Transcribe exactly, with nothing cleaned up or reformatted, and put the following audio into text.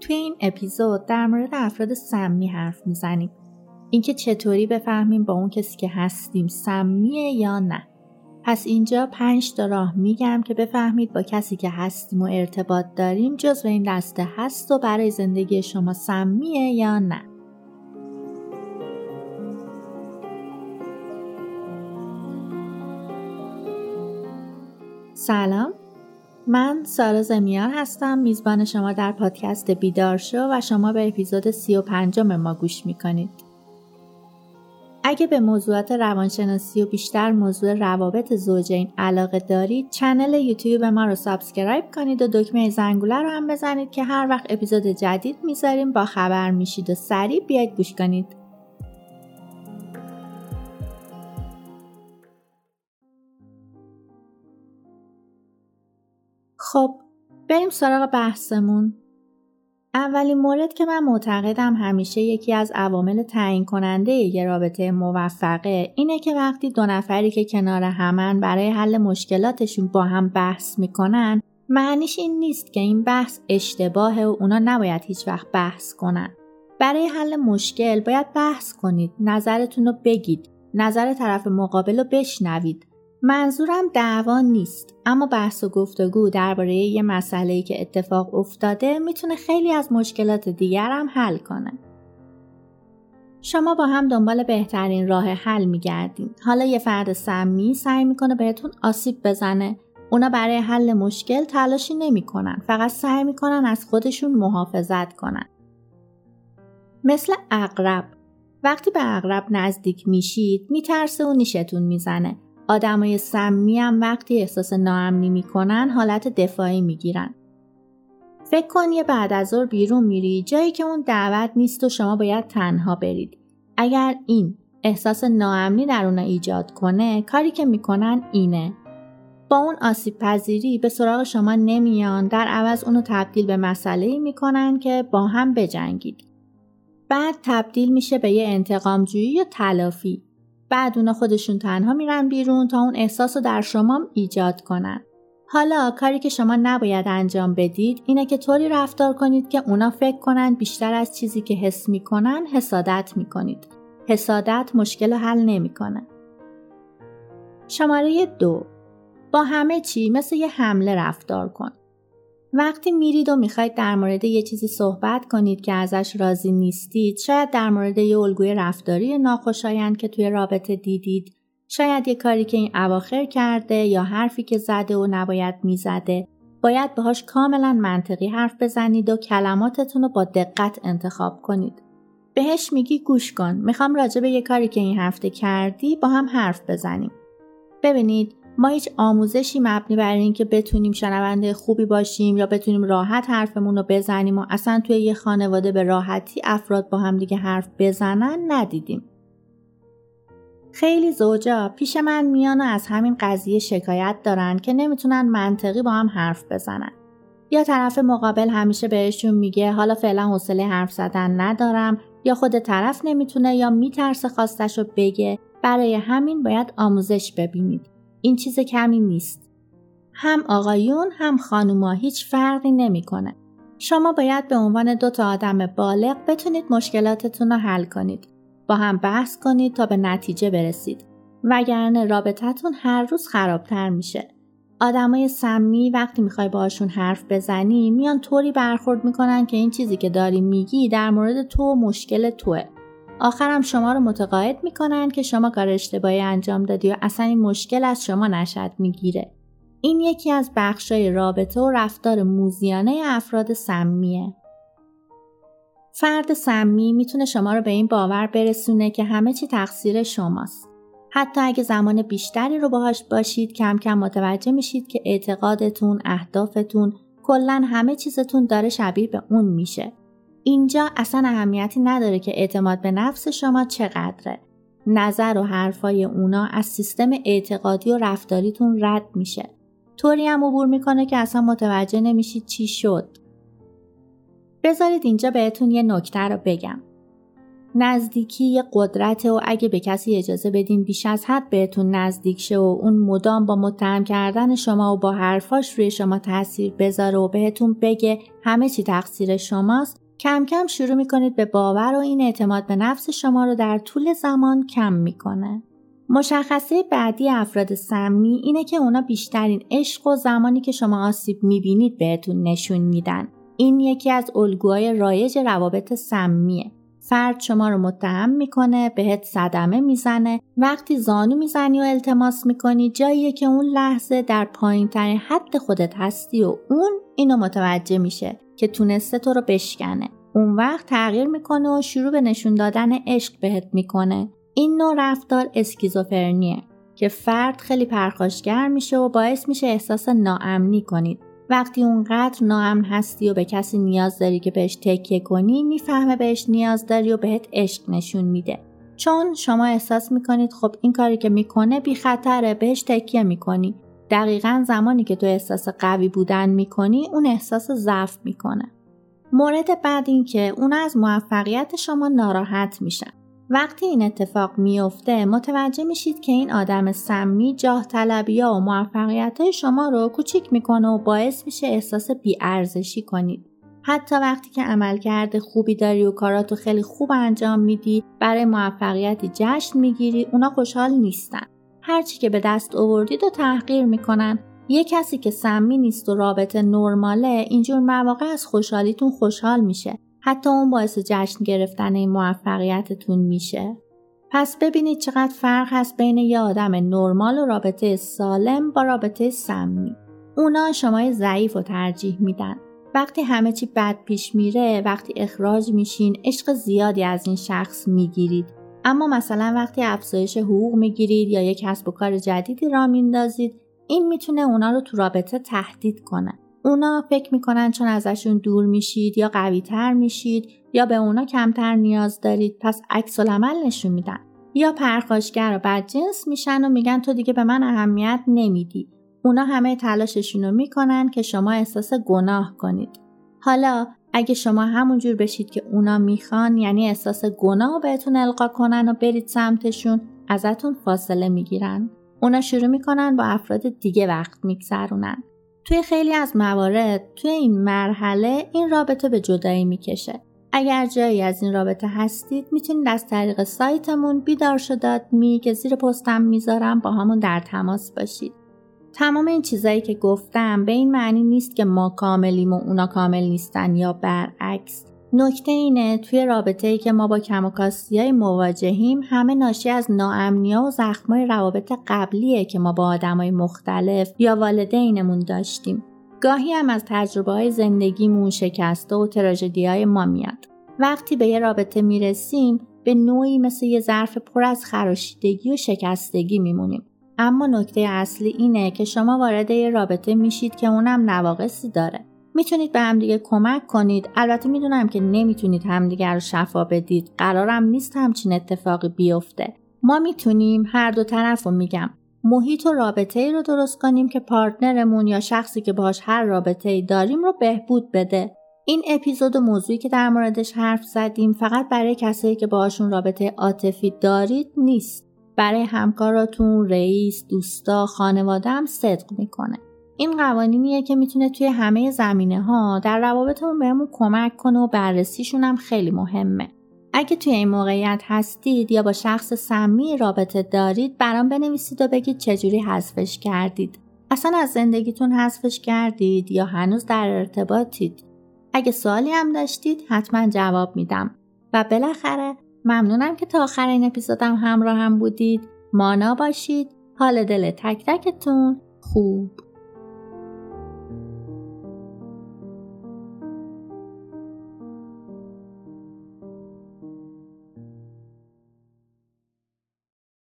توی این اپیزود در مورد افراد سمی حرف میزنیم. اینکه چطوری بفهمیم با اون کسی که هستیم سمیه یا نه. پس اینجا پنج تا راه میگم که بفهمید با کسی که هستیم و ارتباط داریم جزو این دسته هست و برای زندگی شما سمیه یا نه. سلام، من سارا زمیان هستم، میزبان شما در پادکست بیدار شو و شما به اپیزود سی و پنجم ما گوش میکنید. اگه به موضوعات روانشناسی و بیشتر موضوع روابط زوجین علاقه دارید، چنل یوتیوب ما رو سابسکرایب کنید و دکمه زنگوله رو هم بزنید که هر وقت اپیزود جدید میذاریم با خبر میشید و سریع بیاید گوش کنید. خب، بریم سراغ بحثمون. اولین مورد که من معتقدم همیشه یکی از عوامل تعیین کننده یه رابطه موفقه اینه که وقتی دو نفری که کنار همن برای حل مشکلاتشون با هم بحث میکنن، معنیش این نیست که این بحث اشتباهه و اونا نباید هیچ وقت بحث کنن. برای حل مشکل باید بحث کنید، نظرتون رو بگید، نظر طرف مقابل رو بشنوید. منظورم دعوا نیست، اما بحث و گفتگو درباره یه مسئله‌ای که اتفاق افتاده میتونه خیلی از مشکلات دیگر هم حل کنه. شما با هم دنبال بهترین راه حل میگردین. حالا یه فرد سمی سعی میکنه بهتون آسیب بزنه. اونا برای حل مشکل تلاشی نمیکنن، فقط سعی میکنن از خودشون محافظت کنن. مثل عقرب، وقتی به عقرب نزدیک میشید میترسه و نیشتون میزنه. آدمای سمی هم وقتی احساس ناامنی میکنن حالت دفاعی میگیرن. فکر کن یه بعد از ظهر بیرون میری جایی که اون دعوت نیست و شما باید تنها برید. اگر این احساس ناامنی در اونا ایجاد کنه، کاری که میکنن اینه. با اون آسیب پذیری به سراغ شما نمیان، در عوض اونو تبدیل به مسئله‌ای میکنن که با هم بجنگید. بعد تبدیل میشه به یه انتقامجویی یا تلافی. بعد اونا خودشون تنها میرن بیرون تا اون احساس رو در شما ایجاد کنن. حالا کاری که شما نباید انجام بدید اینه که طوری رفتار کنید که اونا فکر کنن بیشتر از چیزی که حس میکنن حسادت میکنید. حسادت مشکل رو حل نمیکنه. شماره دو، با همه چی مثل یه حمله رفتار کن. وقتی میرید و میخواید در مورد یه چیزی صحبت کنید که ازش راضی نیستید، شاید در مورد یه الگوی رفتاری ناخوشایند که توی رابطه دیدید، شاید یه کاری که این اواخر کرده یا حرفی که زده و نباید میزده، باید باهاش کاملا منطقی حرف بزنید و کلماتتون رو با دقت انتخاب کنید. بهش میگی گوش کن، میخوام راجع به یه کاری که این هفته کردی با هم حرف بزنیم. ببینید، ما هیچ آموزشی مبنی بر این که بتونیم شنونده خوبی باشیم یا بتونیم راحت حرفمون رو بزنیم و اصلا توی یه خانواده به راحتی افراد با هم دیگه حرف بزنن ندیدیم. خیلی زوجا پیش من میان و از همین قضیه شکایت دارن که نمیتونن منطقی با هم حرف بزنن. یا طرف مقابل همیشه بهشون میگه حالا فعلا حوصله حرف زدن ندارم، یا خود طرف نمیتونه یا میترسه خواستش رو بگه. برای همین باید آموزش ببینید. این چیز کمی نیست. هم آقایون هم خانوما هیچ فرقی نمیکنه. شما باید به عنوان دو تا آدم بالغ بتونید مشکلاتتون رو حل کنید. با هم بحث کنید تا به نتیجه برسید. وگرنه رابطتون هر روز خرابتر میشه. آدمای سمی وقتی میخوای باشون حرف بزنی میان طوری برخورد میکنن که این چیزی که داری میگی در مورد تو مشکل توه. آخرم شما رو متقاعد میکنن که شما کار اشتباهی انجام دادی و اصلا این مشکل از شما نشأت میگیره. این یکی از بخشای رابطه و رفتار موذیانه افراد سمیه. فرد سمی میتونه شما رو به این باور برسونه که همه چی تقصیر شماست. حتی اگه زمان بیشتری رو باهاش باشید، کم کم متوجه میشید که اعتقادتون، اهدافتون، کلاً همه چیزتون داره شبیه به اون میشه. اینجا اصلا اهمیتی نداره که اعتماد به نفس شما چقدره. نظر و حرفای اونا از سیستم اعتقادی و رفتاریتون رد میشه. طوری هم عبور میکنه که اصلا متوجه نمیشید چی شد. بذارید اینجا بهتون یه نکته رو بگم. نزدیکی یه قدرته و اگه به کسی اجازه بدین بیش از حد بهتون نزدیک شه و اون مدام با متهم کردن شما و با حرفاش روی شما تاثیر بذاره و بهتون بگه همه چی تقصیر شماست، کم کم شروع میکنید به باور و این اعتماد به نفس شما رو در طول زمان کم میکنه. مشخصه بعدی افراد سمی اینه که اونا بیشترین عشق و زمانی که شما آسیب میبینید بهتون نشون میدن. این یکی از الگوهای رایج روابط سمیه. فرد شما رو متهم میکنه، بهت صدمه میزنه، وقتی زانو میزنی و التماس میکنی جاییه که اون لحظه در پایین ترین حد خودت هستی و اون اینو متوجه میشه که تونسته تو رو بشکنه. اون وقت تغییر میکنه و شروع به نشون دادن عشق بهت میکنه. این نوع رفتار اسکیزوفرنیه که فرد خیلی پرخاشگر میشه و باعث میشه احساس ناامنی کنید. وقتی اونقدر ناامن هستی و به کسی نیاز داری که بهش تکیه کنی، میفهمه بهش نیاز داری و بهت عشق نشون میده. چون شما احساس میکنید خب این کاری که میکنه بی خطره، بهش تکیه میکنی. دقیقاً زمانی که تو احساس قوی بودن میکنی، اون احساس ضعف میکنه. مورد بعد این که اون از موفقیت شما ناراحت میشن. وقتی این اتفاق میفته متوجه میشید که این آدم سمی جاه طلبی‌ها و موفقیت‌های شما رو کوچیک میکنه و باعث میشه احساس بی‌ارزشی کنید. حتی وقتی که عملکرد خوبی داری و کاراتو خیلی خوب انجام میدی، برای موفقیتی جشن میگیری، اونا خوشحال نیستن. هرچی که به دست آوردید و تحقیر میکنن. یه کسی که سمی نیست و رابطه نرماله، اینجور مواقع از خوشحالیتون خوشحال میشه. حتی اون باعث جشن گرفتن این موفقیتتون میشه. پس ببینید چقدر فرق هست بین یه آدم نرمال و رابطه سالم با رابطه سمی. اونا شمای ضعیف رو ترجیح میدن. وقتی همه چی بد پیش میره، وقتی اخراج میشین، عشق زیادی از این شخص میگیرید. اما مثلا وقتی افزایش حقوق میگیرید یا یک کسب و کار جدیدی را میندازید، این میتونه اونا رو تو رابطه تهدید کنه. اونا فکر میکنن چون ازشون دور میشید یا قوی تر میشید یا به اونا کمتر نیاز دارید، پس عکس العمل نشون میدن. یا پرخاشگر و بدجنس میشن و میگن تو دیگه به من اهمیت نمیدی. اونا همه تلاششون رو میکنن که شما احساس گناه کنید. حالا اگه شما همونجور بشید که اونا میخوان، یعنی احساس گناه بهتون القا کنن و برید سمتشون، ازتون فاصله میگیرن. اونا شروع میکنن با افراد دیگه وقت میگذرونن. توی خیلی از موارد توی این مرحله این رابطه به جدایی میکشه. اگر جایی از این رابطه هستید میتونید از طریق سایتمون بیدار شو دات می که زیر پستم میذارم با همون در تماس باشید. تمام این چیزایی که گفتم به این معنی نیست که ما کاملیم و اونا کامل نیستن یا برعکس. نکته اینه توی رابطه‌ای که ما با کم و کاستی‌های مواجهیم، همه ناشی از ناامنی‌ها و زخم‌های روابط قبلیه که ما با آدم‌های مختلف یا والدینمون داشتیم. گاهی هم از تجربه‌های زندگیمون، شکست‌ها و تراژدی‌های ما میاد. وقتی به یه رابطه میرسیم، به نوعی مثل یه ظرف پر از خراشیدگی و شکستگی میمونیم. اما نکته اصلی اینه که شما وارد یه رابطه میشید که اونم نواقصی داره. میتونید به همدیگه کمک کنید. البته میدونم که نمیتونید همدیگه رو شفا بدید. قرارم نیست همچین اتفاقی بیفته. ما میتونیم هر دو طرف رو میگم محیط و رابطه ای رو درست کنیم که پارتنرمون یا شخصی که باهاش هر رابطه ای داریم رو بهبود بده. این اپیزود و موضوعی که در موردش حرف زدیم فقط برای کسایی که باهاشون رابطه عاطفی دارید نیست. برای همکاراتون، رئیس، دوستا، خانواده هم صدق میکنه. این قوانینیه که میتونه توی همه زمینه ها در روابطمون بهمون کمک کنه و بررسیشون هم خیلی مهمه. اگه توی این موقعیت هستید یا با شخص سمی رابطه دارید، برام بنویسید و بگید چجوری حذفش کردید. اصلا از زندگیتون حذفش کردید یا هنوز در ارتباطید؟ اگه سوالی هم داشتید حتما جواب میدم. و بالاخره ممنونم که تا آخر این اپیزودم همراه هم بودید. مانا باشید. حال دل تک تکتون خوب.